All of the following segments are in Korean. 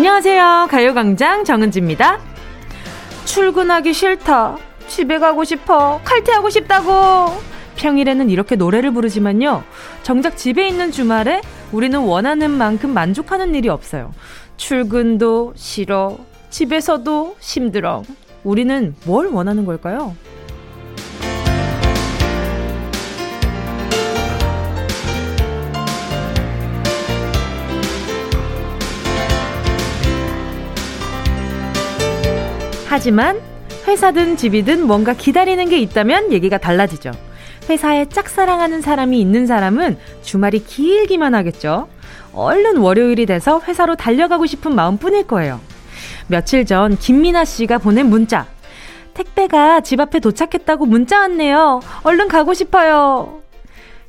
안녕하세요. 가요광장 정은지입니다. 출근하기 싫다, 집에 가고 싶어, 칼퇴하고 싶다고. 평일에는 이렇게 노래를 부르지만요, 정작 집에 있는 주말에 우리는 원하는 만큼 만족하는 일이 없어요. 출근도 싫어, 집에서도 힘들어. 우리는 뭘 원하는 걸까요? 하지만 회사든 집이든 뭔가 기다리는 게 있다면 얘기가 달라지죠. 회사에 짝사랑하는 사람이 있는 사람은 주말이 길기만 하겠죠. 얼른 월요일이 돼서 회사로 달려가고 싶은 마음뿐일 거예요. 며칠 전 김미나 씨가 보낸 문자. 택배가 집 앞에 도착했다고 문자 왔네요. 얼른 가고 싶어요.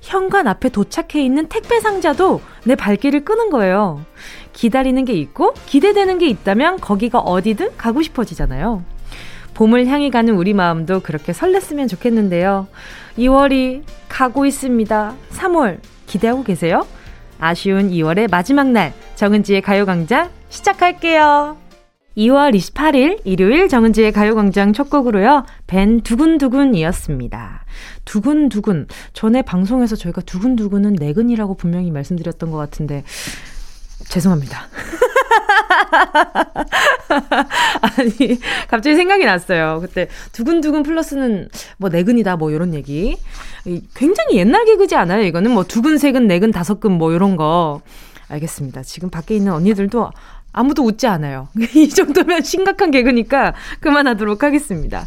현관 앞에 도착해 있는 택배 상자도 내 발길을 끄는 거예요. 기다리는 게 있고 기대되는 게 있다면 거기가 어디든 가고 싶어지잖아요. 봄을 향해 가는 우리 마음도 그렇게 설렜으면 좋겠는데요. 2월이 가고 있습니다. 3월 기대하고 계세요? 아쉬운 2월의 마지막 날, 정은지의 가요광장 시작할게요. 2월 28일 일요일 정은지의 가요광장 첫 곡으로요, 벤 두근두근이었습니다. 두근두근, 전에 방송에서 저희가 두근두근은 내근이라고 분명히 말씀드렸던 것 같은데 죄송합니다. 아니 갑자기 생각이 났어요. 그때 두근두근 플러스는 뭐 내근이다 뭐 이런 얘기, 굉장히 옛날 개그지 않아요? 이거는 뭐 두근 세근 내근 다섯근 뭐 이런 거. 알겠습니다. 지금 밖에 있는 언니들도 아무도 웃지 않아요. 이 정도면 심각한 개그니까 그만하도록 하겠습니다.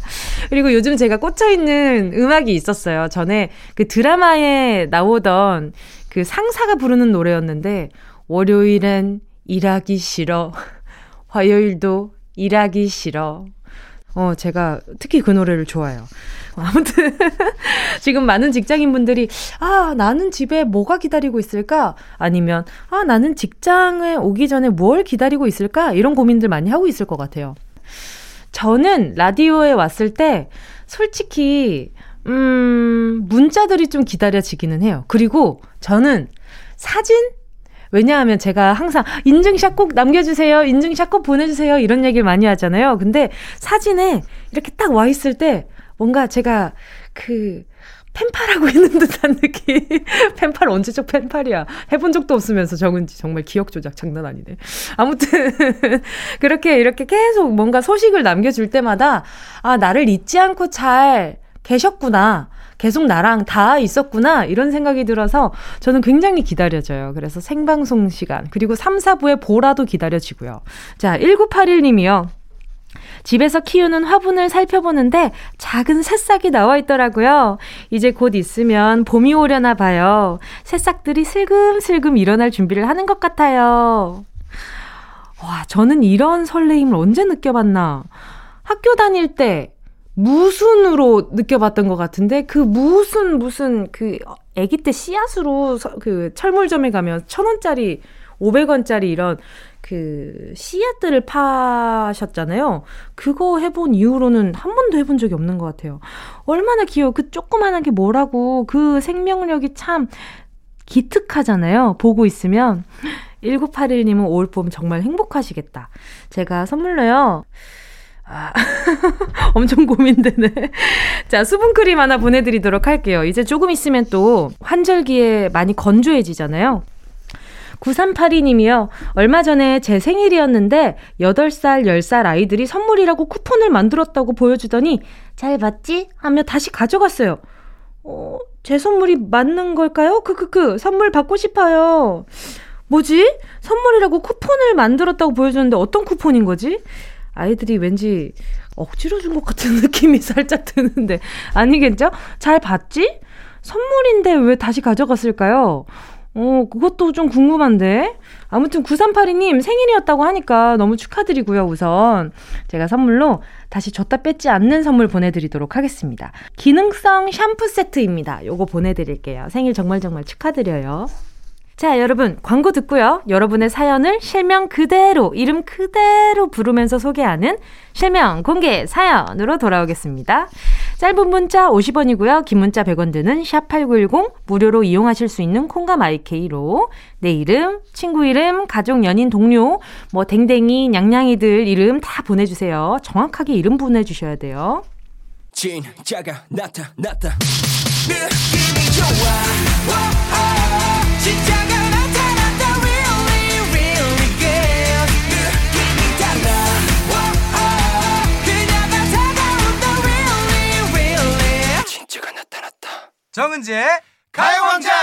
그리고 요즘 제가 꽂혀있는 음악이 있었어요. 전에 그 드라마에 나오던 그 상사가 부르는 노래였는데, 월요일엔 일하기 싫어, 화요일도 일하기 싫어. 제가 특히 그 노래를 좋아해요. 아무튼 지금 많은 직장인분들이 아 나는 집에 뭐가 기다리고 있을까, 아니면 아 나는 직장에 오기 전에 뭘 기다리고 있을까, 이런 고민들 많이 하고 있을 것 같아요. 저는 라디오에 왔을 때 솔직히 문자들이 좀 기다려지기는 해요. 그리고 저는 사진? 왜냐하면 제가 항상 인증샷 꼭 남겨주세요, 인증샷 꼭 보내주세요 이런 얘기를 많이 하잖아요. 근데 사진에 이렇게 딱 와 있을 때 뭔가 제가 그 펜팔하고 있는 듯한 느낌. 펜팔 언제적 펜팔이야. 해본 적도 없으면서 정은지 정말 기억 조작 장난 아니네. 아무튼 그렇게 이렇게 계속 뭔가 소식을 남겨줄 때마다 아 나를 잊지 않고 잘 계셨구나, 계속 나랑 다 있었구나 이런 생각이 들어서 저는 굉장히 기다려져요. 그래서 생방송 시간 그리고 3, 4부의 보라도 기다려지고요. 자 1981님이요. 집에서 키우는 화분을 살펴보는데 작은 새싹이 나와 있더라고요. 이제 곧 있으면 봄이 오려나 봐요. 새싹들이 슬금슬금 일어날 준비를 하는 것 같아요. 와, 저는 이런 설레임을 언제 느껴봤나. 학교 다닐 때 무순으로 느껴봤던 것 같은데, 그 무슨 그 아기 때 씨앗으로 그 철물점에 가면 1,000원짜리 500원짜리 이런 그 씨앗들을 파셨잖아요. 그거 해본 이후로는 한 번도 해본 적이 없는 것 같아요. 얼마나 귀여워. 그 조그만한 게 뭐라고. 그 생명력이 참 기특하잖아요. 보고 있으면. 1981님은 올봄 정말 행복하시겠다. 제가 선물로요. 엄청 고민되네. 자, 수분크림 하나 보내드리도록 할게요. 이제 조금 있으면 또 환절기에 많이 건조해지잖아요. 9382님이요. 얼마 전에 제 생일이었는데 8살, 10살 아이들이 선물이라고 쿠폰을 만들었다고 보여주더니 잘 봤지? 하며 다시 가져갔어요. 제 선물이 맞는 걸까요? 선물 받고 싶어요. 뭐지? 선물이라고 쿠폰을 만들었다고 보여주는데 어떤 쿠폰인 거지? 아이들이 왠지 억지로 준 것 같은 느낌이 살짝 드는데 아니겠죠? 잘 봤지? 선물인데 왜 다시 가져갔을까요? 그것도 좀 궁금한데. 아무튼 9382님 생일이었다고 하니까 너무 축하드리고요. 우선 제가 선물로 다시 줬다 뺐지 않는 선물 보내드리도록 하겠습니다. 기능성 샴푸 세트입니다. 요거 보내드릴게요. 생일 정말 축하드려요. 자, 여러분 광고 듣고요. 여러분의 사연을 실명 그대로, 이름 그대로 부르면서 소개하는 실명 공개 사연으로 돌아오겠습니다. 짧은 문자 50원이고요. 긴 문자 100원 드는 샵8910 무료로 이용하실 수 있는 콩과 마이케이로 내 이름, 친구 이름, 가족, 연인, 동료, 뭐 댕댕이, 냥냥이들 이름 다 보내주세요. 정확하게 이름 보내주셔야 돼요. 진짜가 나타났다. 느낌이 좋아. 오오. 진짜가 나타났다. Really, really good. 느낌이 달라. 오오. 그녀가 다가온다. Really, really. 진짜가 나타났다. 정은지의 가요광장.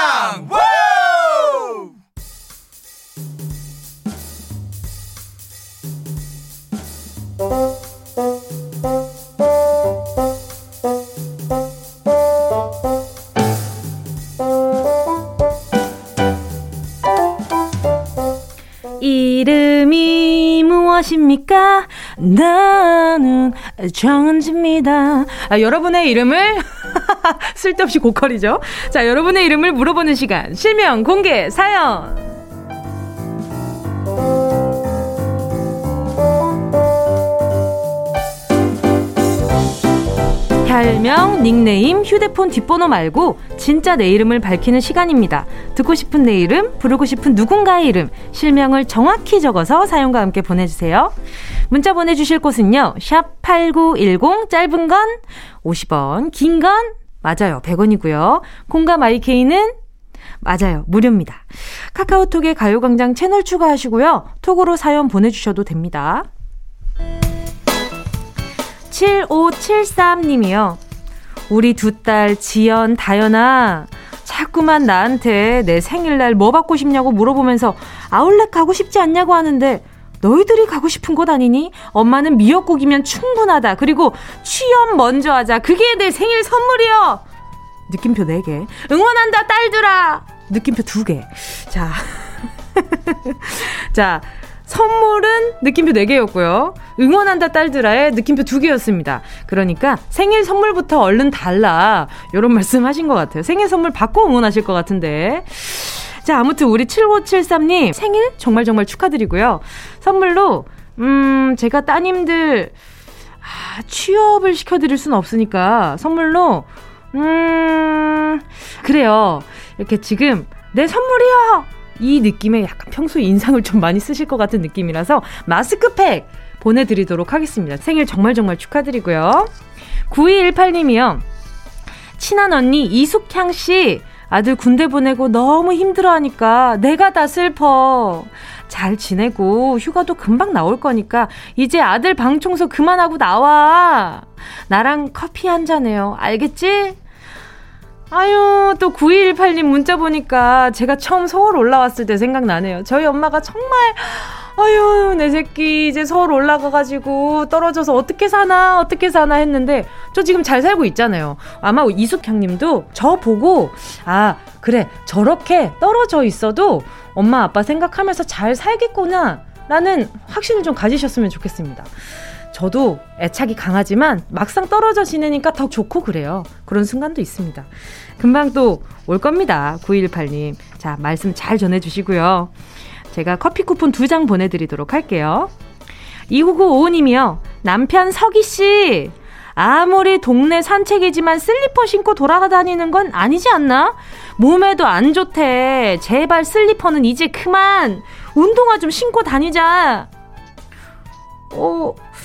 이름이 무엇입니까? 나는 정은지입니다. 아, 여러분의 이름을 쓸데없이 고퀄이죠. 자, 여러분의 이름을 물어보는 시간, 실명 공개 사연. 별명, 닉네임, 휴대폰 뒷번호 말고 진짜 내 이름을 밝히는 시간입니다. 듣고 싶은 내 이름, 부르고 싶은 누군가의 이름, 실명을 정확히 적어서 사연과 함께 보내주세요. 문자 보내주실 곳은요. 샵8910, 짧은 건 50원, 긴 건 맞아요. 100원이고요. 콩과 마이케이는 맞아요. 무료입니다. 카카오톡에 가요광장 채널 추가하시고요. 톡으로 사연 보내주셔도 됩니다. 7573님이요. 우리 두 딸 지연, 다연아 자꾸만 나한테 내 생일날 뭐 받고 싶냐고 물어보면서 아울렛 가고 싶지 않냐고 하는데 너희들이 가고 싶은 곳 아니니? 엄마는 미역국이면 충분하다. 그리고 취업 먼저 하자. 그게 내 생일 선물이요. 느낌표 4개. 응원한다 딸들아. 느낌표 2개. 자, 자, 선물은 느낌표 4개였고요. 응원한다 딸들아의 느낌표 2개였습니다. 그러니까 생일 선물부터 얼른 달라, 이런 말씀 하신 것 같아요. 생일 선물 받고 응원하실 것 같은데. 자, 아무튼 우리 7573님 생일 정말 정말 축하드리고요. 선물로 제가 따님들 취업을 시켜드릴 수는 없으니까 선물로 그래요. 이렇게 지금 내 선물이요! 이 느낌에 약간 평소에 인상을 좀 많이 쓰실 것 같은 느낌이라서 마스크팩 보내드리도록 하겠습니다. 생일 정말 정말 축하드리고요. 9218님이요. 친한 언니 이숙향씨 아들 군대 보내고 너무 힘들어하니까 내가 다 슬퍼. 잘 지내고 휴가도 금방 나올 거니까 이제 아들 방 청소 그만하고 나와. 나랑 커피 한잔 해요. 알겠지? 아유, 또 9218님 문자 보니까 제가 처음 서울 올라왔을 때 생각나네요. 저희 엄마가 정말 아유 내 새끼 이제 서울 올라가가지고 떨어져서 어떻게 사나 했는데 저 지금 잘 살고 있잖아요. 아마 이숙향님도 저 보고 아 그래 저렇게 떨어져 있어도 엄마 아빠 생각하면서 잘 살겠구나 라는 확신을 좀 가지셨으면 좋겠습니다. 저도 애착이 강하지만 막상 떨어져 지내니까 더 좋고 그래요. 그런 순간도 있습니다. 금방 또 올 겁니다. 9218님. 자, 말씀 잘 전해주시고요. 제가 커피 쿠폰 2장 보내드리도록 할게요. 2995님이요. 남편 서기씨. 아무리 동네 산책이지만 슬리퍼 신고 돌아다니는 건 아니지 않나? 몸에도 안 좋대. 제발 슬리퍼는 이제 그만. 운동화 좀 신고 다니자.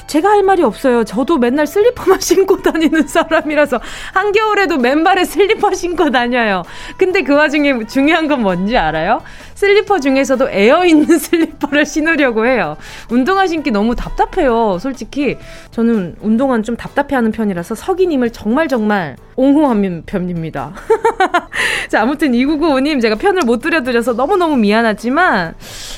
제가 할 말이 없어요. 저도 맨날 슬리퍼만 신고 다니는 사람이라서 한겨울에도 맨발에 슬리퍼 신고 다녀요. 근데 그 와중에 중요한 건 뭔지 알아요? 슬리퍼 중에서도 에어 있는 슬리퍼를 신으려고 해요. 운동화 신기 너무 답답해요. 솔직히 저는 운동화는 좀 답답해하는 편이라서 서기님을 정말 정말 옹호하는 편입니다. 자, 아무튼 2995님 제가 편을 못 드려드려서 너무너무 미안하지만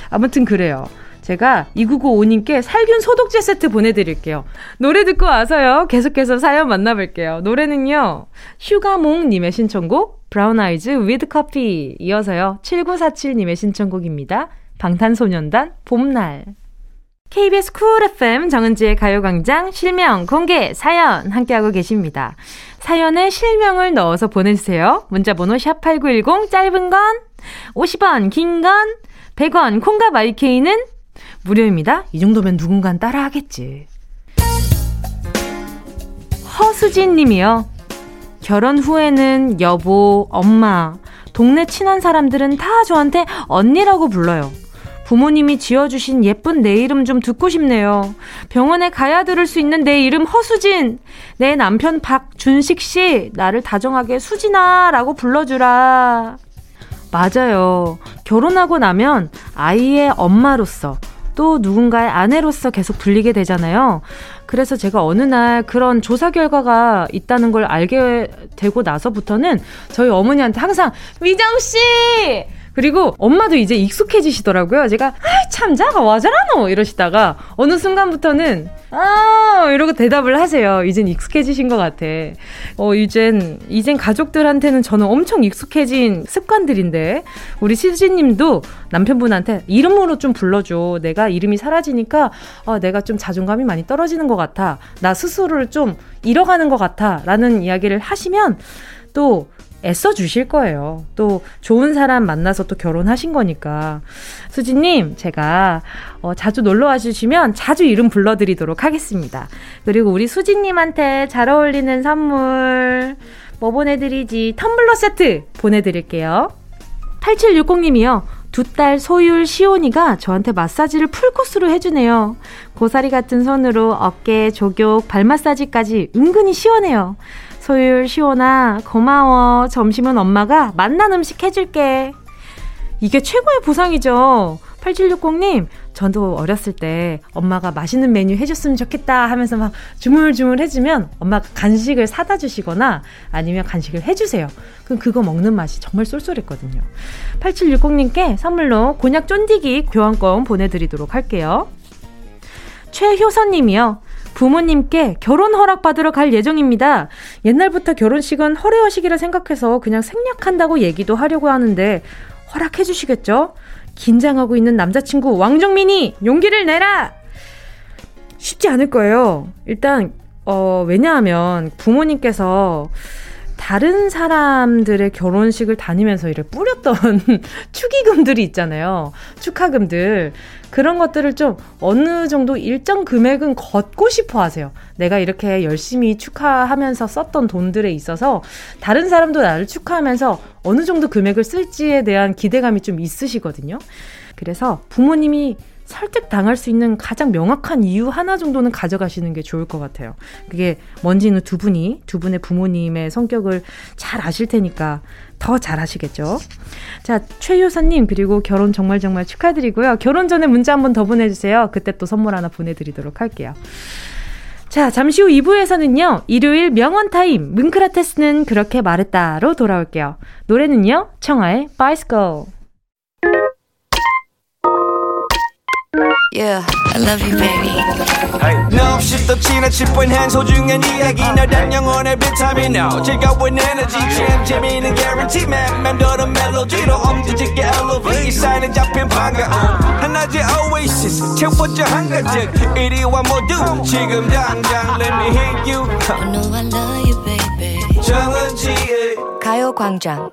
아무튼 그래요. 제가 2995님께 살균 소독제 세트 보내드릴게요. 노래 듣고 와서요. 계속해서 사연 만나볼게요. 노래는요. 휴가몽님의 신청곡 브라운 아이즈 위드 커피. 이어서요. 7947님의 신청곡입니다. 방탄소년단 봄날. KBS 쿨 FM 정은지의 가요광장 실명 공개 사연 함께하고 계십니다. 사연에 실명을 넣어서 보내주세요. 문자번호 샵8910 짧은 건 50원, 긴 건 100원, 콩과 마이케이는 무료입니다. 이 정도면 누군간 따라하겠지. 황수진 님이요. 결혼 후에는 여보, 엄마, 동네 친한 사람들은 다 저한테 언니라고 불러요. 부모님이 지어주신 예쁜 내 이름 좀 듣고 싶네요. 병원에 가야 들을 수 있는 내 이름 허수진. 내 남편 박준식 씨, 나를 다정하게 수진아 라고 불러주라. 맞아요. 결혼하고 나면 아이의 엄마로서 또 누군가의 아내로서 계속 불리게 되잖아요. 그래서 제가 어느 날 그런 조사 결과가 있다는 걸 알게 되고 나서부터는 저희 어머니한테 항상 미정 씨! 그리고 엄마도 이제 익숙해지시더라고요. 제가 아이 참자가 와자라노 이러시다가 어느 순간부터는 아 이러고 대답을 하세요. 이젠 익숙해지신 것 같아. 이젠 가족들한테는 저는 엄청 익숙해진 습관들인데 우리 시즈님도 남편분한테 이름으로 좀 불러줘. 내가 이름이 사라지니까 내가 좀 자존감이 많이 떨어지는 것 같아. 나 스스로를 좀 잃어가는 것 같아. 라는 이야기를 하시면 또 애써 주실 거예요. 또 좋은 사람 만나서 또 결혼하신 거니까. 수진님, 제가 자주 놀러 와주시면 자주 이름 불러드리도록 하겠습니다. 그리고 우리 수진님한테 잘 어울리는 선물 뭐 보내드리지? 텀블러 세트 보내드릴게요. 8760님이요. 두 딸 소율, 시온이가 저한테 마사지를 풀코스로 해주네요. 고사리 같은 손으로 어깨, 조교, 발 마사지까지 은근히 시원해요. 소율, 시원아 고마워. 점심은 엄마가 맛난 음식 해줄게. 이게 최고의 보상이죠. 8760님, 저도 어렸을 때 엄마가 맛있는 메뉴 해줬으면 좋겠다 하면서 막 주물주물 해주면 엄마가 간식을 사다 주시거나 아니면 간식을 해주세요. 그럼 그거 먹는 맛이 정말 쏠쏠했거든요. 8760님께 선물로 곤약 쫀디기 교환권 보내드리도록 할게요. 최효선님이요. 부모님께 결혼 허락 받으러 갈 예정입니다. 옛날부터 결혼식은 허례허식이라 생각해서 그냥 생략한다고 얘기도 하려고 하는데 허락해 주시겠죠? 긴장하고 있는 남자친구 왕정민이 용기를 내라! 쉽지 않을 거예요. 일단 왜냐하면 부모님께서 다른 사람들의 결혼식을 다니면서 이를 뿌렸던 축의금들이 있잖아요. 축하금들. 그런 것들을 좀 어느 정도 일정 금액은 걷고 싶어 하세요. 내가 이렇게 열심히 축하하면서 썼던 돈들에 있어서 다른 사람도 나를 축하하면서 어느 정도 금액을 쓸지에 대한 기대감이 좀 있으시거든요. 그래서 부모님이 설득당할 수 있는 가장 명확한 이유 하나 정도는 가져가시는 게 좋을 것 같아요. 그게 뭔지는 두 분의 부모님의 성격을 잘 아실 테니까 더 잘 아시겠죠? 자, 최유선님, 그리고 결혼 정말 정말 축하드리고요. 결혼 전에 문자 한 번 더 보내주세요. 그때 또 선물 하나 보내드리도록 할게요. 자, 잠시 후 2부에서는요. 일요일 명언타임, 뭉크라테스는 그렇게 말했다로 돌아올게요. 노래는요. 청하의 바이스코. Yeah, I love you, baby. No, she's the china chip when hands hold you and the eggy. Now, damn, young on every time you know. Check out with energy, champ, Jimmy, and guarantee, man. Man, do the melody, no, did you get elevated? Sign and jump in, panga. And I just oasis, check what your hunger check. 81 more doom, chick em, down, down, let me hit you. I know I love you, baby. 정은지, 가요광장.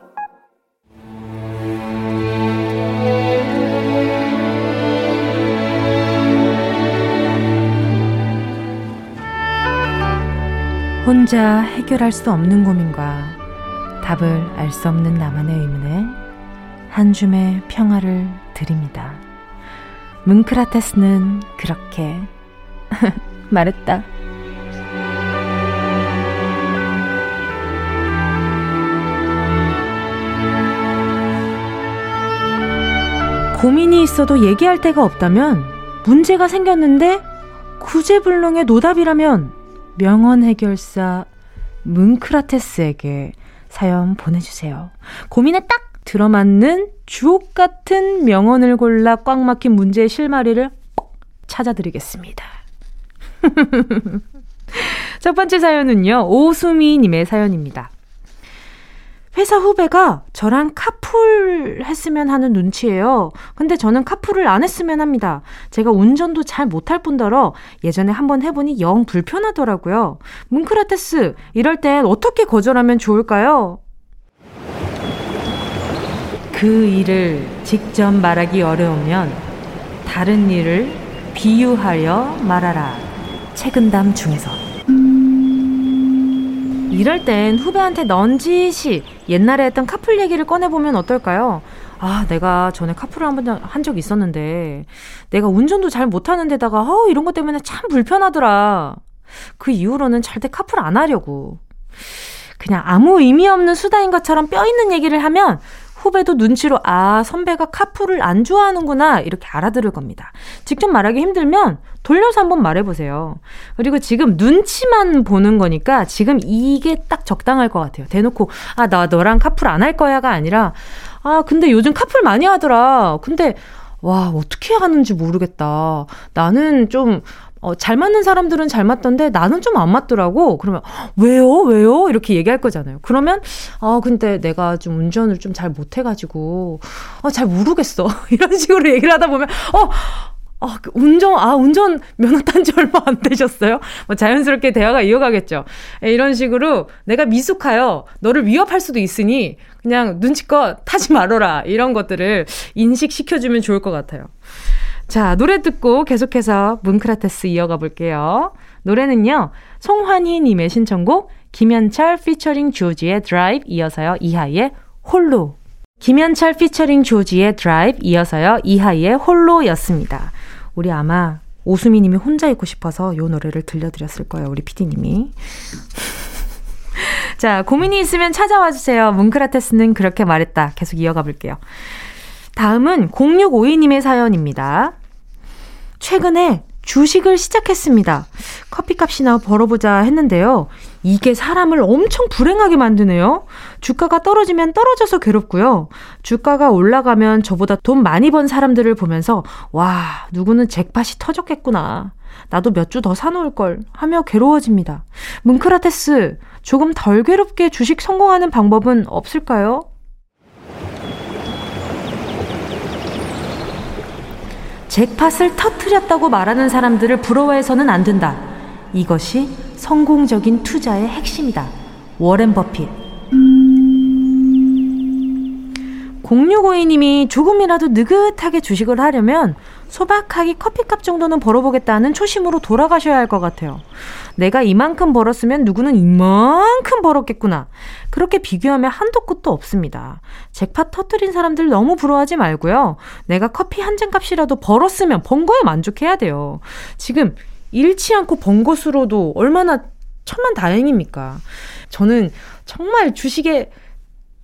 혼자 해결할 수 없는 고민과 답을 알 수 없는 나만의 의문에 한 줌의 평화를 드립니다. 뭉크라테스는 그렇게 말했다. 고민이 있어도 얘기할 데가 없다면, 문제가 생겼는데 구제불능의 노답이라면 명언 해결사 뭉크라테스에게 사연 보내주세요. 고민에 딱 들어맞는 주옥 같은 명언을 골라 꽉 막힌 문제의 실마리를 찾아드리겠습니다. 첫 번째 사연은요. 오수미님의 사연입니다. 회사 후배가 저랑 카풀 했으면 하는 눈치예요. 근데 저는 카풀을 안 했으면 합니다. 제가 운전도 잘 못할 뿐더러 예전에 한번 해보니 영 불편하더라고요. 뭉크라테스, 이럴 땐 어떻게 거절하면 좋을까요? 그 일을 직접 말하기 어려우면 다른 일을 비유하여 말하라. 책은담 중에서. 이럴 땐 후배한테 넌지시 옛날에 했던 카풀 얘기를 꺼내보면 어떨까요? 아, 내가 전에 카풀을 한 적이 있었는데 내가 운전도 잘 못하는 데다가 이런 것 때문에 참 불편하더라. 그 이후로는 절대 카풀 안 하려고. 그냥 아무 의미 없는 수다인 것처럼 뼈 있는 얘기를 하면 후배도 눈치로 아, 선배가 카풀을 안 좋아하는구나 이렇게 알아들을 겁니다. 직접 말하기 힘들면 돌려서 한번 말해보세요. 그리고 지금 눈치만 보는 거니까 지금 이게 딱 적당할 것 같아요. 대놓고 아, 나 너랑 카풀 안 할 거야가 아니라 아, 근데 요즘 카풀 많이 하더라. 근데 와, 어떻게 하는지 모르겠다. 나는 좀 잘 맞는 사람들은 잘 맞던데 나는 좀 안 맞더라고. 그러면 왜요? 이렇게 얘기할 거잖아요. 그러면 근데 내가 좀 운전을 좀 잘 못해가지고 잘 모르겠어. 이런 식으로 얘기를 하다 보면 운전 면허 딴 지 얼마 안 되셨어요? 뭐 자연스럽게 대화가 이어가겠죠. 이런 식으로 내가 미숙하여 너를 위협할 수도 있으니 그냥 눈치껏 타지 말어라. 이런 것들을 인식시켜주면 좋을 것 같아요. 자, 노래 듣고 계속해서 문크라테스 이어가 볼게요. 노래는요, 송환희 님의 신청곡 김현철 피처링 조지의 드라이브 이어서요 이하이의 홀로. 김현철 피처링 조지의 드라이브 이어서요 이하이의 홀로였습니다. 우리 아마 오수미 님이 혼자 있고 싶어서 이 노래를 들려드렸을 거예요. 우리 PD님이. 자, 고민이 있으면 찾아와 주세요. 문크라테스는 그렇게 말했다. 계속 이어가 볼게요. 다음은 0652님의 사연입니다. 최근에 주식을 시작했습니다. 커피값이나 벌어보자 했는데요. 이게 사람을 엄청 불행하게 만드네요. 주가가 떨어지면 떨어져서 괴롭고요. 주가가 올라가면 저보다 돈 많이 번 사람들을 보면서 와, 누구는 잭팟이 터졌겠구나. 나도 몇 주 더 사놓을 걸 하며 괴로워집니다. 문크라테스, 조금 덜 괴롭게 주식 성공하는 방법은 없을까요? 잭팟을 터뜨렸다고 말하는 사람들을 부러워해서는 안 된다. 이것이 성공적인 투자의 핵심이다. 워렌 버핏. 0652님이 조금이라도 느긋하게 주식을 하려면 소박하게 커피값 정도는 벌어보겠다는 초심으로 돌아가셔야 할 것 같아요. 내가 이만큼 벌었으면 누구는 이만큼 벌었겠구나. 그렇게 비교하면 한도 끝도 없습니다. 잭팟 터뜨린 사람들 너무 부러워하지 말고요. 내가 커피 한 잔 값이라도 벌었으면 번 거에 만족해야 돼요. 지금 잃지 않고 번 것으로도 얼마나 천만다행입니까? 저는 정말 주식에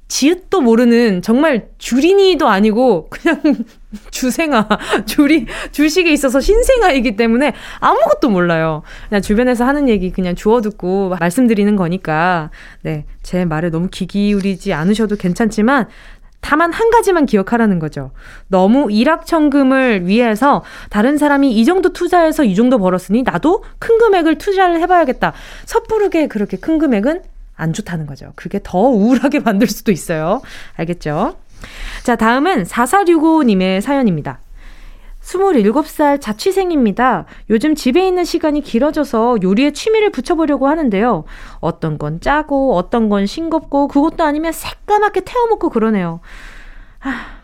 지읒도 모르는 정말 주린이도 아니고 그냥 주생아, 주식에 있어서 신생아이기 때문에 아무것도 몰라요. 그냥 주변에서 하는 얘기 그냥 주워 듣고 말씀드리는 거니까 네, 제 말에 너무 귀 기울이지 않으셔도 괜찮지만 다만 한 가지만 기억하라는 거죠. 너무 일확천금을 위해서 다른 사람이 이 정도 투자해서 이 정도 벌었으니 나도 큰 금액을 투자를 해봐야겠다. 섣부르게 그렇게 큰 금액은 안 좋다는 거죠. 그게 더 우울하게 만들 수도 있어요. 알겠죠? 자, 다음은 4465님의 사연입니다. 27살 자취생입니다. 요즘 집에 있는 시간이 길어져서 요리에 취미를 붙여보려고 하는데요. 어떤 건 짜고 어떤 건 싱겁고 그것도 아니면 새까맣게 태워먹고 그러네요.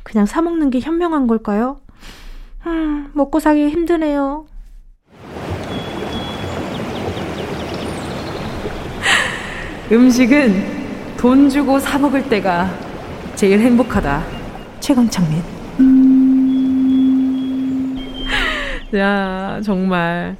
그냥 사 먹는 게 현명한 걸까요? 먹고 사기 힘드네요. 음식은 돈 주고 사 먹을 때가 제일 행복하다. 최강창민. 야, 정말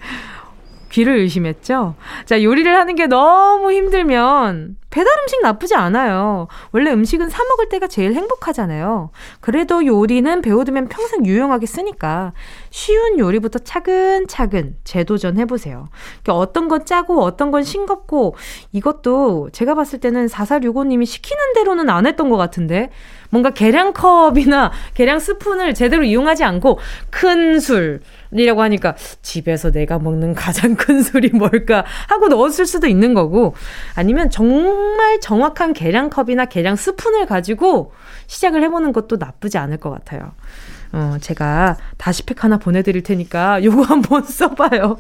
귀를 의심했죠? 자, 요리를 하는 게 너무 힘들면 배달 음식 나쁘지 않아요. 원래 음식은 사 먹을 때가 제일 행복하잖아요. 그래도 요리는 배워두면 평생 유용하게 쓰니까 쉬운 요리부터 차근차근 재도전해보세요. 어떤 건 짜고 어떤 건 싱겁고 이것도 제가 봤을 때는 4465님이 시키는 대로는 안 했던 것 같은데 뭔가 계량컵이나 계량 스푼을 제대로 이용하지 않고 큰 술이라고 하니까 집에서 내가 먹는 가장 큰 술이 뭘까 하고 넣었을 수도 있는 거고 아니면 정말 정확한 계량컵이나 계량 스푼을 가지고 시작을 해보는 것도 나쁘지 않을 것 같아요. 제가 다시팩 하나 보내드릴 테니까 요거 한번 써봐요.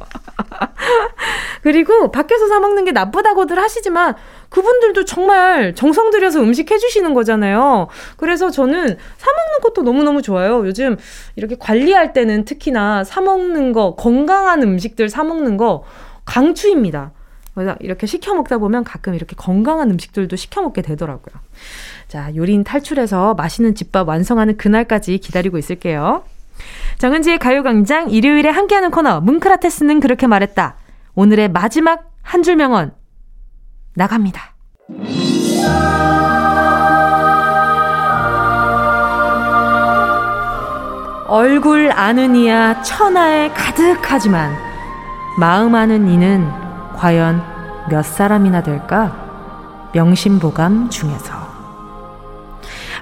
그리고 밖에서 사 먹는 게 나쁘다고들 하시지만 그분들도 정말 정성 들여서 음식 해주시는 거잖아요. 그래서 저는 사 먹는 것도 너무너무 좋아요. 요즘 이렇게 관리할 때는 특히나 사 먹는 거, 건강한 음식들 사 먹는 거 강추입니다. 그래서 이렇게 시켜 먹다 보면 가끔 이렇게 건강한 음식들도 시켜 먹게 되더라고요. 자, 요리인 탈출해서 맛있는 집밥 완성하는 그날까지 기다리고 있을게요. 정은지의 가요광장 일요일에 함께하는 코너 뭉크라테스는 그렇게 말했다. 오늘의 마지막 한 줄 명언 나갑니다. 얼굴 아는 이야 천하에 가득하지만 마음 아는 이는 과연 몇 사람이나 될까? 명심보감 중에서.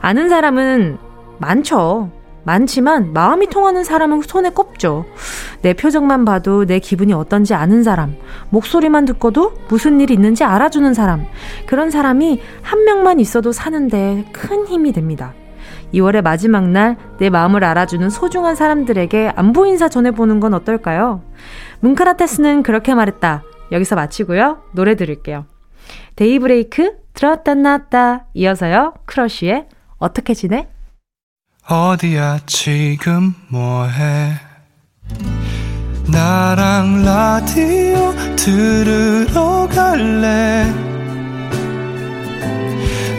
아는 사람은 많죠. 많지만 마음이 통하는 사람은 손에 꼽죠. 내 표정만 봐도 내 기분이 어떤지 아는 사람, 목소리만 듣고도 무슨 일이 있는지 알아주는 사람, 그런 사람이 한 명만 있어도 사는데 큰 힘이 됩니다. 2월의 마지막 날 내 마음을 알아주는 소중한 사람들에게 안부 인사 전해보는 건 어떨까요? 뭉크라테스는 그렇게 말했다. 여기서 마치고요. 노래 들을게요. 데이브레이크 들었다 놨다. 이어서요. 크러쉬의 어떻게 지내? 어디야 지금 뭐해 나랑 라디오 들으러 갈래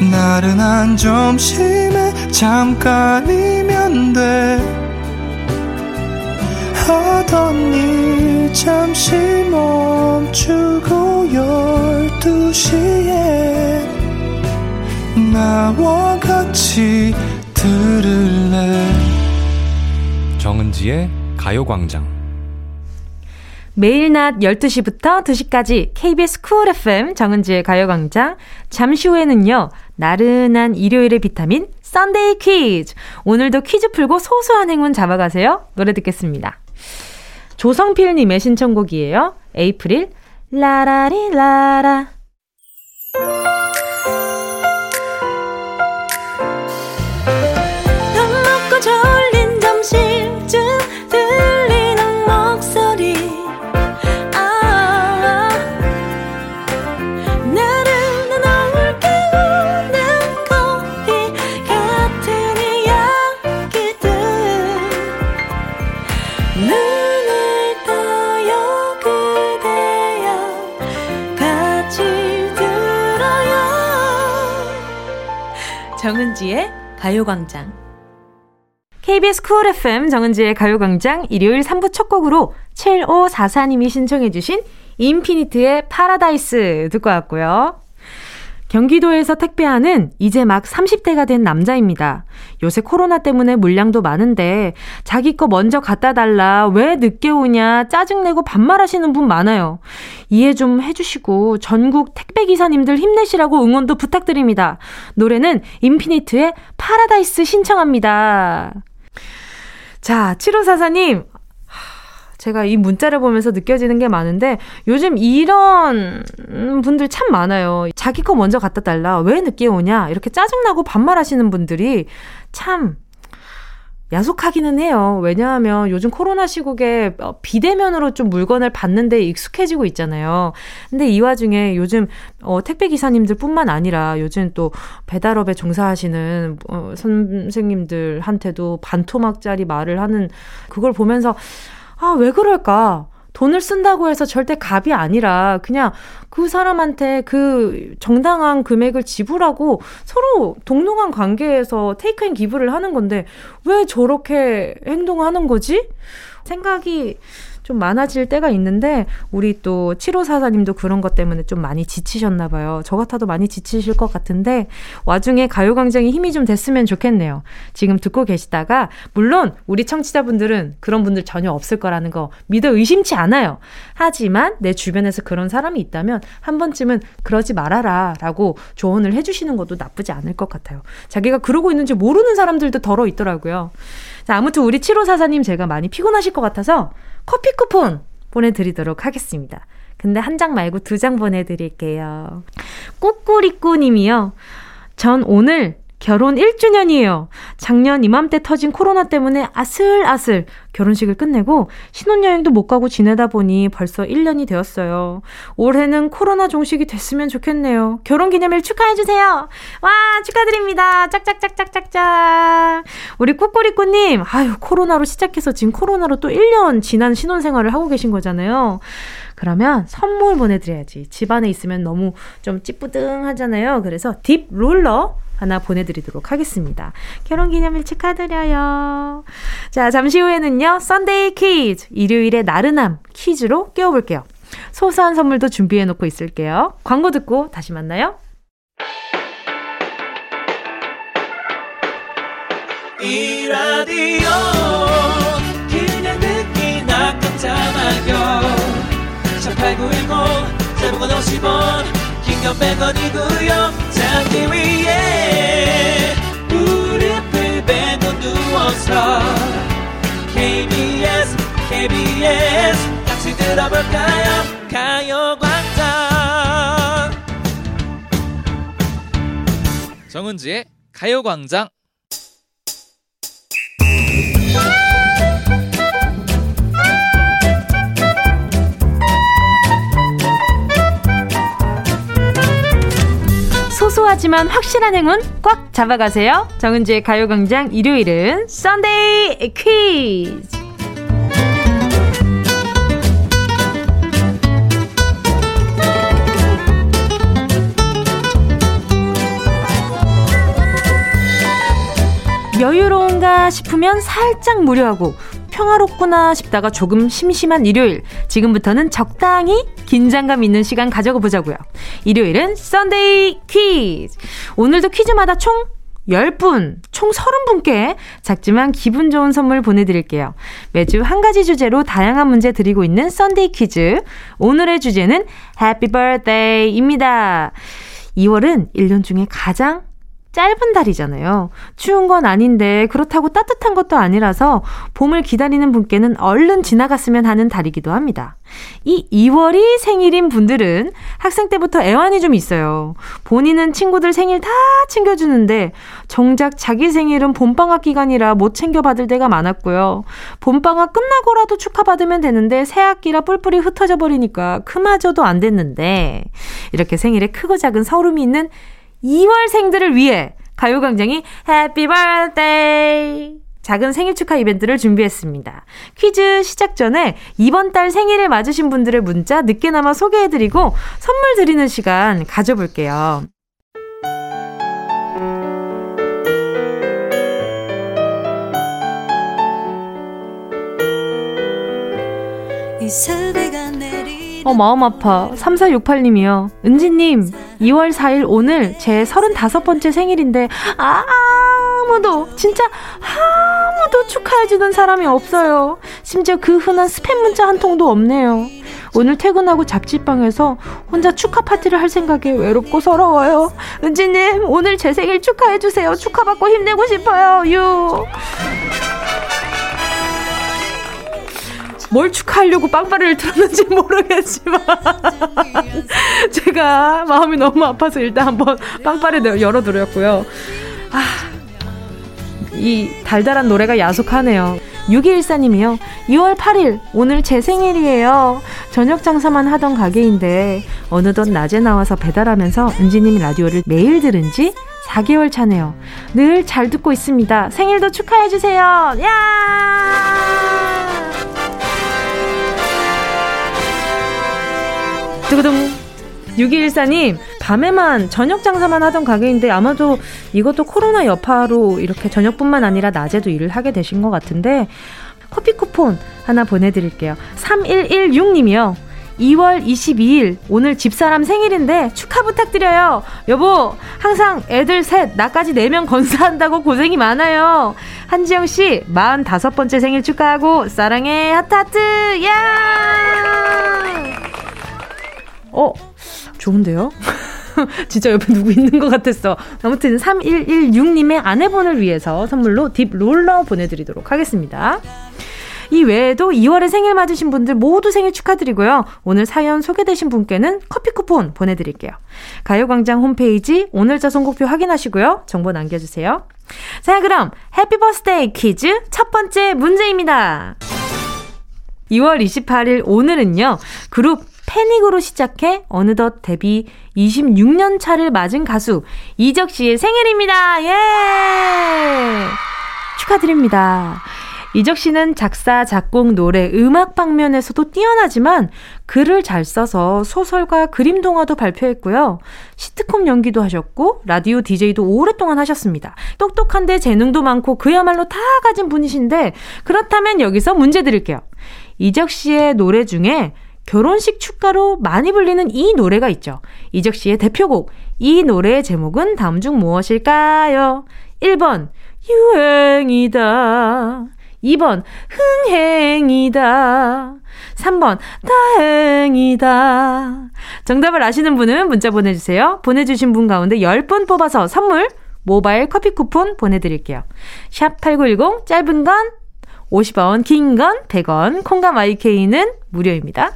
나른한 점심에 잠깐이면 돼 하던 일 잠시 멈추고 12시에 나와 같이 들을래. 정은지의 가요광장 매일 낮 12시부터 2시까지 KBS 쿨 FM 정은지의 가요광장. 잠시 후에는요 나른한 일요일의 비타민 썬데이 퀴즈. 오늘도 퀴즈 풀고 소소한 행운 잡아가세요. 노래 듣겠습니다. 조성필님의 신청곡이에요. 에이프릴 라라리 라라. 졸린 점심쯤 들리는 목소리 아 나른한 너울 깨우는 거리 같은 이야기들 눈을 떠요 그대여 같이 들어요. 정은지의 가요광장 KBS 쿨 FM 정은지의 가요광장 일요일 3부 첫 곡으로 7544님이 신청해 주신 인피니트의 파라다이스 듣고 왔고요. 경기도에서 택배하는 이제 막 30대가 된 남자입니다. 요새 코로나 때문에 물량도 많은데 자기 거 먼저 갖다 달라 왜 늦게 오냐 짜증내고 반말하시는 분 많아요. 이해 좀 해주시고 전국 택배기사님들 힘내시라고 응원도 부탁드립니다. 노래는 인피니트의 파라다이스 신청합니다. 자, 7544님, 제가 이 문자를 보면서 느껴지는 게 많은데 요즘 이런 분들 참 많아요. 자기 거 먼저 갖다 달라 왜 늦게 오냐 이렇게 짜증나고 반말하시는 분들이 참 야속하기는 해요. 왜냐하면 요즘 코로나 시국에 비대면으로 좀 물건을 받는 데 익숙해지고 있잖아요. 근데 이 와중에 요즘 택배기사님들 뿐만 아니라 요즘 또 배달업에 종사하시는 선생님들한테도 반토막짜리 말을 하는 그걸 보면서 아, 왜 그럴까? 돈을 쓴다고 해서 절대 값이 아니라 그냥 그 사람한테 그 정당한 금액을 지불하고 서로 동등한 관계에서 테이크앤 기브를 하는 건데 왜 저렇게 행동하는 거지? 생각이 좀 많아질 때가 있는데 우리 또 7544님도 그런 것 때문에 좀 많이 지치셨나 봐요. 저 같아도 많이 지치실 것 같은데 와중에 가요광장에 힘이 좀 됐으면 좋겠네요. 지금 듣고 계시다가 물론 우리 청취자분들은 그런 분들 전혀 없을 거라는 거 믿어 의심치 않아요. 하지만 내 주변에서 그런 사람이 있다면 한 번쯤은 그러지 말아라 라고 조언을 해주시는 것도 나쁘지 않을 것 같아요. 자기가 그러고 있는지 모르는 사람들도 덜어 있더라고요. 자, 아무튼 우리 7544님 제가 많이 피곤하실 것 같아서 커피 쿠폰 보내드리도록 하겠습니다. 근데 한 장 말고 2장 보내드릴게요. 꾸꾸리꾸님이요. 전 오늘 결혼 1주년이에요. 작년 이맘때 터진 코로나 때문에 아슬아슬 결혼식을 끝내고 신혼여행도 못 가고 지내다 보니 벌써 1년이 되었어요. 올해는 코로나 종식이 됐으면 좋겠네요. 결혼기념일 축하해주세요. 와, 축하드립니다. 짝짝짝짝짝짝. 우리 꾸꾸리꾸님, 아유, 코로나로 시작해서 지금 코로나로 또 1년 지난 신혼생활을 하고 계신 거잖아요. 그러면 선물 보내드려야지. 집 안에 있으면 너무 좀 찌뿌둥하잖아요. 그래서 딥 롤러 하나 보내드리도록 하겠습니다. 결혼기념일 축하드려요. 자, 잠시 후에는요, 썬데이 퀴즈, 일요일의 나른함 퀴즈로 깨워볼게요. 소소한 선물도 준비해놓고 있을게요. 광고 듣고 다시 만나요. 이 라디오 그냥 듣기나 깜짝마요 18910 대부분 50원 긴건 100원이고요. 자기 위에 무릎을 베고 누워서 KBS 같이 들어볼까요? 가요광장, 정은지의 가요광장. 소소하지만 확실한 행운 꽉 잡아가세요. 정은지의 가요광장, 일요일은 썬데이 퀴즈. 여유로운가 싶으면 살짝 무료하고, 평화롭구나 싶다가 조금 심심한 일요일, 지금부터는 적당히 긴장감 있는 시간 가져가 보자고요. 일요일은 썬데이 퀴즈. 오늘도 퀴즈마다 총 10분, 총 30분께 작지만 기분 좋은 선물 보내드릴게요. 매주 한 가지 주제로 다양한 문제 드리고 있는 썬데이 퀴즈. 오늘의 주제는 해피 버스데이입니다. 2월은 1년 중에 가장 짧은 달이잖아요. 추운 건 아닌데 그렇다고 따뜻한 것도 아니라서 봄을 기다리는 분께는 얼른 지나갔으면 하는 달이기도 합니다. 이 2월이 생일인 분들은 학생 때부터 애환이 좀 있어요. 본인은 친구들 생일 다 챙겨주는데 정작 자기 생일은 봄방학 기간이라 못 챙겨받을 때가 많았고요. 봄방학 끝나고라도 축하받으면 되는데 새학기라 뿔뿔이 흩어져 버리니까 그마저도 안 됐는데, 이렇게 생일에 크고 작은 서름이 있는 2월생들을 위해 가요광장이 해피 버스데이 작은 생일 축하 이벤트를 준비했습니다. 퀴즈 시작 전에 이번 달 생일을 맞으신 분들의 문자 늦게나마 소개해드리고 선물 드리는 시간 가져볼게요. 마음 아파. 3468님이요. 은지님, 2월 4일 오늘 제 35번째 생일인데 아무도, 진짜 아무도 축하해주는 사람이 없어요. 심지어 그 흔한 스팸 문자 한 통도 없네요. 오늘 퇴근하고 잡지방에서 혼자 축하 파티를 할 생각에 외롭고 서러워요. 은지님, 오늘 제 생일 축하해주세요. 축하받고 힘내고 싶어요. 뭘 축하하려고 빵빠레를 틀었는지 모르겠지만 제가 마음이 너무 아파서 일단 한번 빵빠레 열어드렸고요. 이 달달한 노래가 야속하네요. 6214님이요. 2월 8일 오늘 제 생일이에요. 저녁 장사만 하던 가게인데 어느덧 낮에 나와서 배달하면서 은지님 라디오를 매일 들은 지 4개월 차네요. 늘 잘 듣고 있습니다. 생일도 축하해주세요. 야! 두구둥. 6214님, 밤에만 저녁 장사만 하던 가게인데 아마도 이것도 코로나 여파로 이렇게 저녁뿐만 아니라 낮에도 일을 하게 되신 것 같은데 커피 쿠폰 하나 보내드릴게요. 3116님이요. 2월 22일 오늘 집사람 생일인데 축하 부탁드려요. 여보, 항상 애들 셋 나까지 4명 건사한다고 고생이 많아요. 한지영씨 45번째 생일 축하하고 사랑해. 하트하트. 야! 좋은데요? 진짜 옆에 누구 있는 것 같았어. 아무튼 3116님의 아내분을 위해서 선물로 딥롤러 보내드리도록 하겠습니다. 이 외에도 2월에 생일 맞으신 분들 모두 생일 축하드리고요. 오늘 사연 소개되신 분께는 커피 쿠폰 보내드릴게요. 가요광장 홈페이지 오늘자 선곡표 확인하시고요. 정보 남겨주세요. 자, 그럼 해피버스데이 퀴즈 첫 번째 문제입니다. 2월 28일 오늘은요. 그룹 패닉으로 시작해 어느덧 데뷔 26년 차를 맞은 가수 이적 씨의 생일입니다. 예! 축하드립니다. 이적 씨는 작사, 작곡, 노래, 음악 방면에서도 뛰어나지만 글을 잘 써서 소설과 그림 동화도 발표했고요. 시트콤 연기도 하셨고 라디오 DJ도 오랫동안 하셨습니다. 똑똑한데 재능도 많고 그야말로 다 가진 분이신데 그렇다면 여기서 문제 드릴게요. 이적 씨의 노래 중에 결혼식 축가로 많이 불리는 이 노래가 있죠. 이적 씨의 대표곡. 이 노래의 제목은 다음 중 무엇일까요? 1번 유행이다, 2번 흥행이다, 3번 다행이다. 정답을 아시는 분은 문자 보내주세요. 보내주신 분 가운데 10분 뽑아서 선물 모바일 커피 쿠폰 보내드릴게요. 샵8910 짧은 건 50원, 긴 건 100원, 콩과 YK는 무료입니다.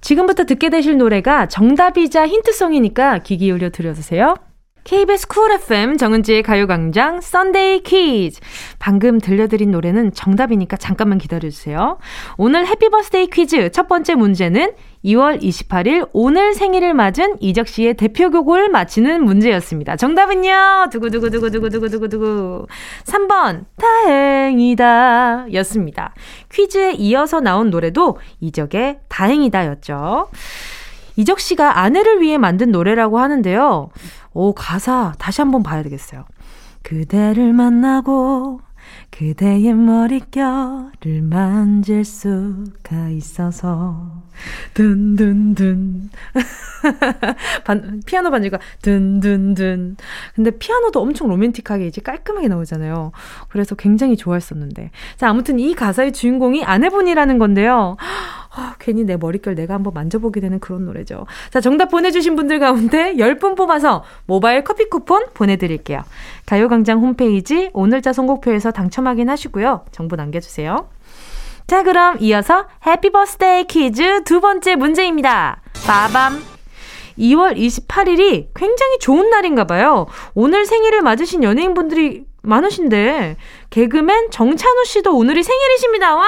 지금부터 듣게 되실 노래가 정답이자 힌트송이니까 귀 기울여 들어주세요. KBS 쿨 FM 정은지의 가요광장 썬데이 퀴즈. 방금 들려드린 노래는 정답이니까 잠깐만 기다려주세요. 오늘 해피버스데이 퀴즈 첫 번째 문제는 2월 28일 오늘 생일을 맞은 이적 씨의 대표곡을 맞히는 문제였습니다. 정답은요. 두구두구두구두구두구두구 3번 다행이다 였습니다. 퀴즈에 이어서 나온 노래도 이적의 다행이다 였죠. 이적 씨가 아내를 위해 만든 노래라고 하는데요. 오, 가사 다시 한번 봐야 되겠어요. 그대를 만나고 그대의 머릿결을 만질 수가 있어서 둔둔둔 피아노 반주가 둔둔둔. 근데 피아노도 엄청 로맨틱하게 이제 깔끔하게 나오잖아요. 그래서 굉장히 좋아했었는데. 자, 아무튼 이 가사의 주인공이 아내분이라는 건데요. 괜히 내 머릿결 내가 한번 만져보게 되는 그런 노래죠. 자, 정답 보내주신 분들 가운데 10분 뽑아서 모바일 커피 쿠폰 보내드릴게요. 가요광장 홈페이지 오늘자 선곡표에서 당첨 확인하시고요. 정보 남겨주세요. 자, 그럼 이어서 해피버스데이 퀴즈 두 번째 문제입니다. 빠밤. 2월 28일이 굉장히 좋은 날인가 봐요. 오늘 생일을 맞으신 연예인분들이 많으신데 개그맨 정찬우 씨도 오늘이 생일이십니다. 와!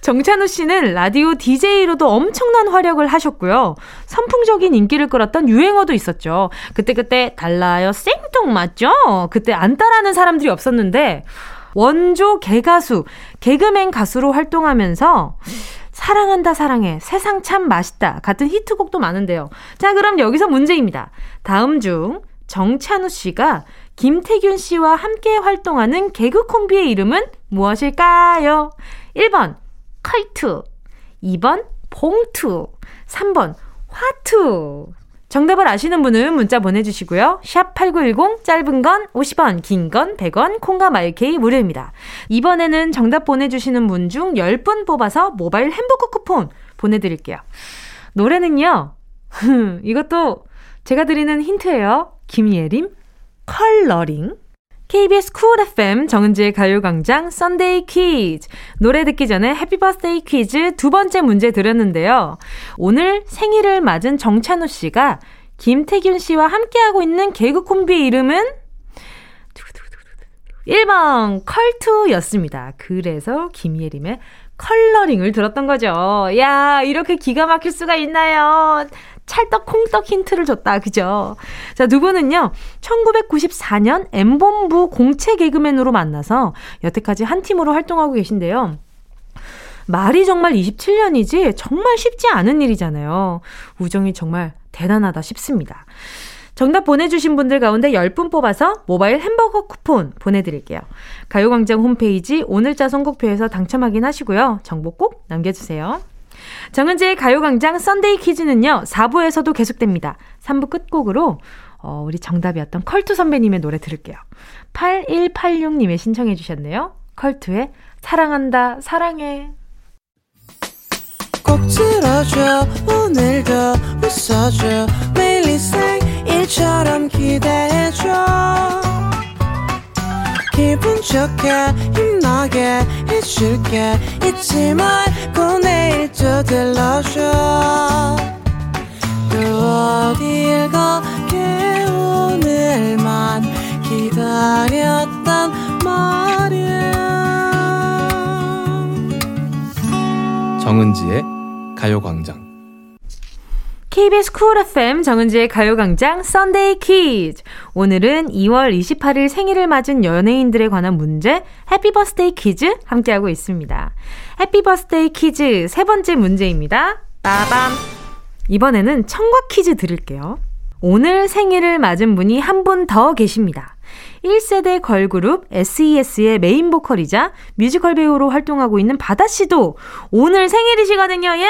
정찬우 씨는 라디오 DJ로도 엄청난 활약을 하셨고요. 선풍적인 인기를 끌었던 유행어도 있었죠. 그때그때 달라요 쌩뚱 맞죠? 그때 안 따라하는 사람들이 없었는데 원조 개가수, 개그맨 가수로 활동하면서 사랑한다 사랑해, 세상 참 맛있다 같은 히트곡도 많은데요. 자, 그럼 여기서 문제입니다. 다음 중 정찬우 씨가 김태균 씨와 함께 활동하는 개그 콤비의 이름은 무엇일까요? 1번 컬투, 2번 봉투, 3번 화투. 정답을 아시는 분은 문자 보내주시고요. 샵 8910 짧은 건 50원, 긴 건 100원, 콩과 마이케이 무료입니다. 이번에는 정답 보내주시는 분 중 10분 뽑아서 모바일 햄버거 쿠폰 보내드릴게요. 노래는요. 이것도 제가 드리는 힌트예요. 김예림 컬러링. KBS 쿨 FM 정은지의 가요광장 썬데이 퀴즈. 노래 듣기 전에 해피버스데이 퀴즈 두 번째 문제 드렸는데요. 오늘 생일을 맞은 정찬우 씨가 김태균 씨와 함께하고 있는 개그 콤비의 이름은 1번 컬투였습니다. 그래서 김예림의 컬러링을 들었던 거죠. 야, 이렇게 기가 막힐 수가 있나요? 찰떡 콩떡 힌트를 줬다. 그죠? 자, 두 분은요. 1994년 M본부 공채 개그맨으로 만나서 여태까지 한 팀으로 활동하고 계신데요. 말이 정말 27년이지 정말 쉽지 않은 일이잖아요. 우정이 정말 대단하다 싶습니다. 정답 보내주신 분들 가운데 10분 뽑아서 모바일 햄버거 쿠폰 보내드릴게요. 가요광장 홈페이지 오늘자 선곡표에서 당첨 확인하시고요. 정보 꼭 남겨주세요. 정은지의 가요광장 썬데이 퀴즈는요. 4부에서도 계속됩니다. 3부 끝곡으로 우리 정답이었던 컬투 선배님의 노래 들을게요. 8186님의 신청해 주셨네요. 컬투의 사랑한다 사랑해. 꼭 들어줘. 오늘도 웃어줘. 매일 생일처럼 기대해줘. 기분 좋게 힘나게 해줄게 잊지 말고 내일 또 들러줘 또 어딜 가게 오늘만 기다렸단 말이야. 정은지의 가요광장. KBS 쿨 FM 정은지의 가요광장 썬데이 퀴즈. 오늘은 2월 28일 생일을 맞은 연예인들에 관한 문제 해피버스데이 퀴즈 함께하고 있습니다. 해피버스데이 퀴즈 세 번째 문제입니다. 빠밤. 이번에는 청각 퀴즈 드릴게요. 오늘 생일을 맞은 분이 한 분 더 계십니다. 1세대 걸그룹 SES의 메인 보컬이자 뮤지컬 배우로 활동하고 있는 바다 씨도 오늘 생일이시거든요. 예!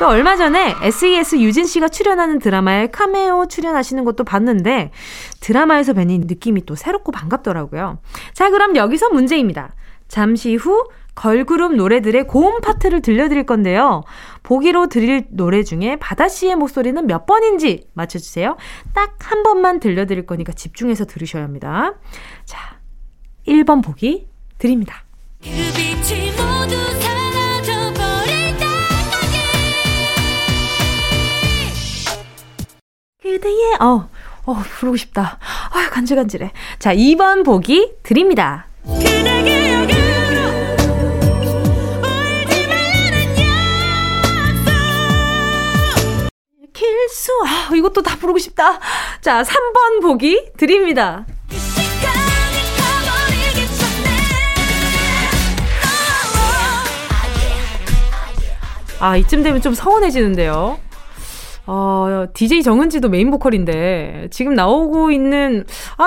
또 얼마 전에 SES 유진 씨가 출연하는 드라마에 카메오 출연하시는 것도 봤는데 드라마에서 뵈는 느낌이 또 새롭고 반갑더라고요. 자, 그럼 여기서 문제입니다. 잠시 후 걸그룹 노래들의 고음 파트를 들려드릴 건데요. 보기로 드릴 노래 중에 바다 씨의 목소리는 몇 번인지 맞춰주세요. 딱 한 번만 들려드릴 거니까 집중해서 들으셔야 합니다. 자, 1번 보기 드립니다. 그 빛이 모두 사라져버릴 때까지 그대의 부르고 싶다. 간질간질해. 자, 2번 보기 드립니다. 그대의 여기 킬수. 이것도 다 부르고 싶다. 자, 3번 보기 드립니다. 그 시간을 가버리기 전에. 이쯤 되면 좀 서운해지는데요. DJ 정은지도 메인 보컬인데 지금 나오고 있는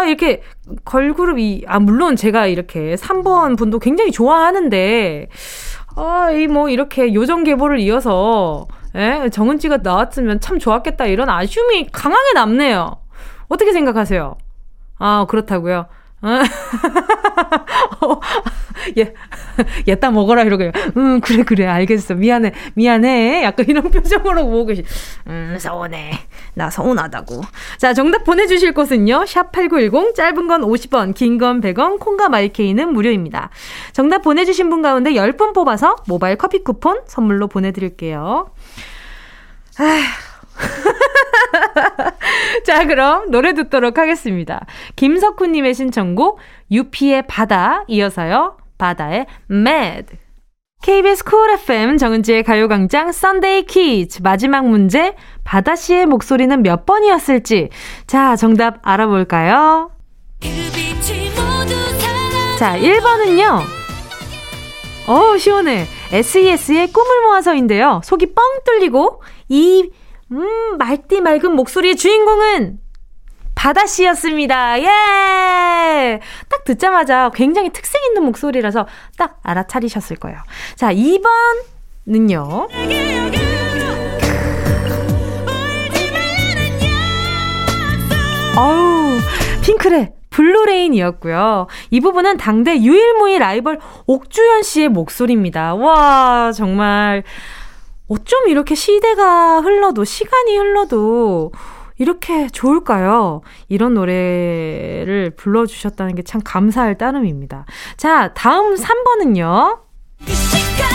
이렇게 걸그룹이 물론 제가 이렇게 3번 분도 굉장히 좋아하는데 이렇게 요정 계보를 이어서 정은지가 나왔으면 참 좋았겠다 이런 아쉬움이 강하게 남네요. 어떻게 생각하세요? 그렇다고요? 얘따 먹어라 이러고요. 그래 알겠어. 미안해. 약간 이런 표정으로 보고 계시. 서운해. 나 서운하다고. 자, 정답 보내주실 곳은요. 샵8910 짧은 건 50원, 긴 건 100원, 콩과 마이케이는 무료입니다. 정답 보내주신 분 가운데 10분 뽑아서 모바일 커피 쿠폰 선물로 보내드릴게요. 자, 그럼 노래 듣도록 하겠습니다. 김석훈님의 신청곡 유피의 바다 이어서요. 바다의 Mad. KBS 쿨 FM 정은지의 가요광장 썬데이 퀴즈 마지막 문제 바다 씨의 목소리는 몇 번이었을지. 자, 정답 알아볼까요? 자, 1번은요. 시원해. SES의 꿈을 모아서인데요. 속이 뻥 뚫리고 이 맑디 맑은 목소리의 주인공은 바다씨였습니다. 예! 딱 듣자마자 굉장히 특색 있는 목소리라서 딱 알아차리셨을 거예요. 자, 2번은요. 핑클의 블루레인이었고요. 이 부분은 당대 유일무이 라이벌 옥주현 씨의 목소리입니다. 와, 정말 어쩜 이렇게 시대가 흘러도 시간이 흘러도 이렇게 좋을까요? 이런 노래를 불러주셨다는 게 참 감사할 따름입니다. 자, 다음 3번은요. 그 시간이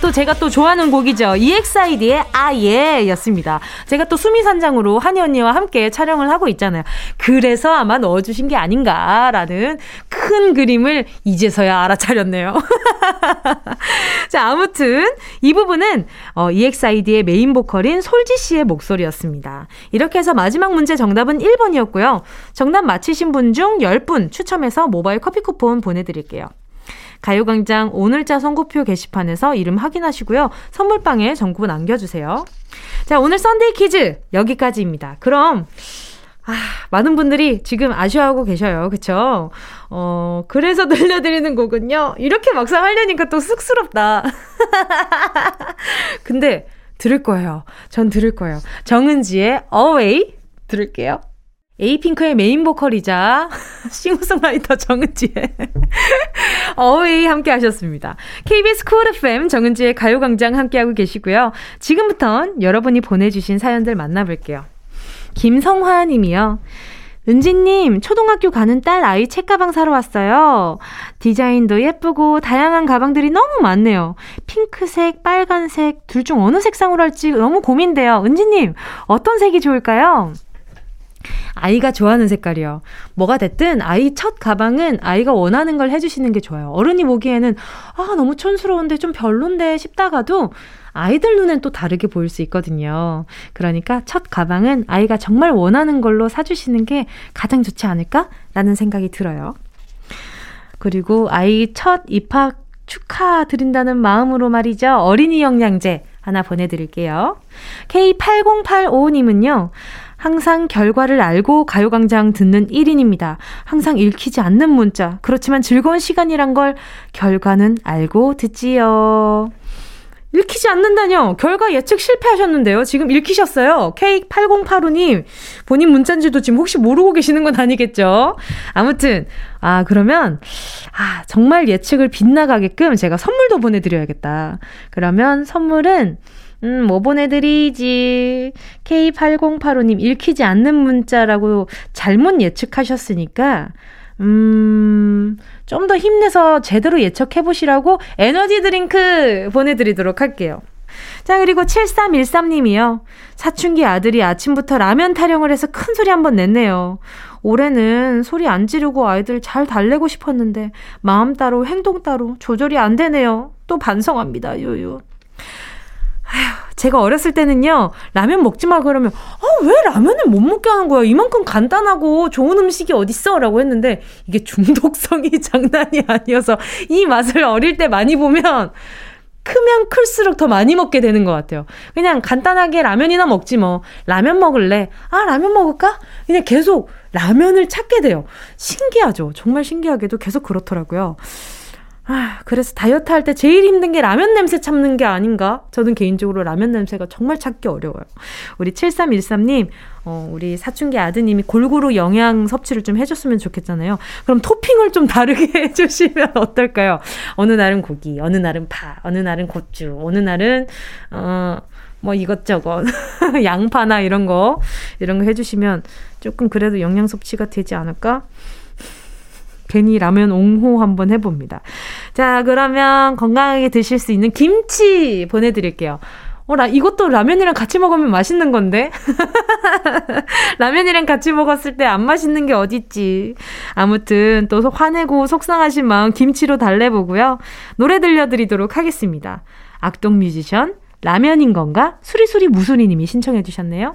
또 제가 또 좋아하는 곡이죠. EXID의 아예 였습니다. 제가 또 수미산장으로 한이 언니와 함께 촬영을 하고 있잖아요. 그래서 아마 넣어주신 게 아닌가라는 큰 그림을 이제서야 알아차렸네요. 자, 아무튼 이 부분은 EXID의 메인 보컬인 솔지 씨의 목소리였습니다. 이렇게 해서 마지막 문제 정답은 1번이었고요. 정답 맞히신 분 중 10분 추첨해서 모바일 커피 쿠폰 보내드릴게요. 가요광장 오늘자 선고표 게시판에서 이름 확인하시고요. 선물방에 정보 남겨주세요. 자, 오늘 썬데이 퀴즈 여기까지입니다. 그럼 많은 분들이 지금 아쉬워하고 계셔요. 그쵸? 그래서 들려드리는 곡은요. 이렇게 막상 하려니까 또 쑥스럽다. 근데 들을 거예요. 전 들을 거예요. 정은지의 Away 들을게요. 에이핑크의 메인 보컬이자 싱어송라이터 정은지의 어웨이 함께 하셨습니다. KBS 쿨 FM 정은지의 가요광장 함께하고 계시고요. 지금부턴 여러분이 보내주신 사연들 만나볼게요. 김성화 님이요. 은지님, 초등학교 가는 딸 아이 책가방 사러 왔어요. 디자인도 예쁘고 다양한 가방들이 너무 많네요. 핑크색, 빨간색 둘 중 어느 색상으로 할지 너무 고민돼요. 은지님, 어떤 색이 좋을까요? 아이가 좋아하는 색깔이요. 뭐가 됐든 아이 첫 가방은 아이가 원하는 걸 해주시는 게 좋아요. 어른이 보기에는 아 너무 촌스러운데 좀 별론데 싶다가도 아이들 눈엔 또 다르게 보일 수 있거든요. 그러니까 첫 가방은 아이가 정말 원하는 걸로 사주시는 게 가장 좋지 않을까라는 생각이 들어요. 그리고 아이 첫 입학 축하드린다는 마음으로 말이죠. 어린이 영양제 하나 보내드릴게요. K8085님은요. 항상 결과를 알고 가요광장 듣는 1인입니다. 항상 읽히지 않는 문자. 그렇지만 즐거운 시간이란 걸 결과는 알고 듣지요. 읽히지 않는다뇨. 결과 예측 실패하셨는데요. 지금 읽히셨어요. K8085님 본인 문자인지도 지금 혹시 모르고 계시는 건 아니겠죠? 아무튼 그러면 정말 예측을 빗나가게끔 제가 선물도 보내드려야겠다. 그러면 선물은 뭐 보내드리지? K8085님 읽히지 않는 문자라고 잘못 예측하셨으니까 좀 더 힘내서 제대로 예측해보시라고 에너지 드링크 보내드리도록 할게요. 자, 그리고 7313님이요. 사춘기 아들이 아침부터 라면 타령을 해서 큰 소리 한번 냈네요. 올해는 소리 안 지르고 아이들 잘 달래고 싶었는데 마음 따로 행동 따로 조절이 안 되네요. 또 반성합니다. 요요. 아휴, 제가 어렸을 때는요, 라면 먹지 말고 그러면, 왜 라면을 못 먹게 하는 거야? 이만큼 간단하고 좋은 음식이 어딨어? 라고 했는데, 이게 중독성이 장난이 아니어서, 이 맛을 어릴 때 많이 보면, 크면 클수록 더 많이 먹게 되는 것 같아요. 그냥 간단하게 라면이나 먹지 뭐. 라면 먹을래? 라면 먹을까? 그냥 계속 라면을 찾게 돼요. 신기하죠? 정말 신기하게도 계속 그렇더라고요. 그래서 다이어트 할 때 제일 힘든 게 라면 냄새 참는 게 아닌가? 저는 개인적으로 라면 냄새가 정말 찾기 어려워요. 우리 7313님, 우리 사춘기 아드님이 골고루 영양 섭취를 좀 해줬으면 좋겠잖아요. 그럼 토핑을 좀 다르게 해주시면 어떨까요? 어느 날은 고기, 어느 날은 파, 어느 날은 고추, 어느 날은 뭐 이것저것 양파나 이런 거 해주시면 조금 그래도 영양 섭취가 되지 않을까? 괜히 라면 옹호 한번 해봅니다. 자, 그러면 건강하게 드실 수 있는 김치 보내드릴게요. 이것도 라면이랑 같이 먹으면 맛있는 건데? 라면이랑 같이 먹었을 때 안 맛있는 게 어딨지. 아무튼 또 화내고 속상하신 마음 김치로 달래보고요. 노래 들려드리도록 하겠습니다. 악동뮤지션 라면인 건가? 수리수리 무수리님이 신청해 주셨네요.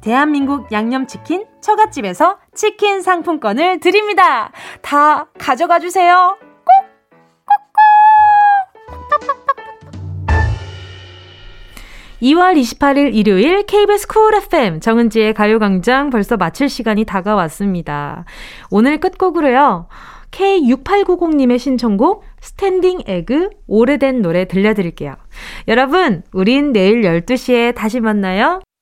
대한민국 양념치킨 처갓집에서 치킨 상품권을 드립니다. 다 가져가 주세요. 꼭! 꼭! 꼭! 2월 28일 일요일 KBS 쿨 FM 정은지의 가요광장 벌써 마칠 시간이 다가왔습니다. 오늘 끝곡으로요. K6890님의 신청곡 스탠딩 에그 오래된 노래 들려드릴게요. 여러분, 우린 내일 12시에 다시 만나요.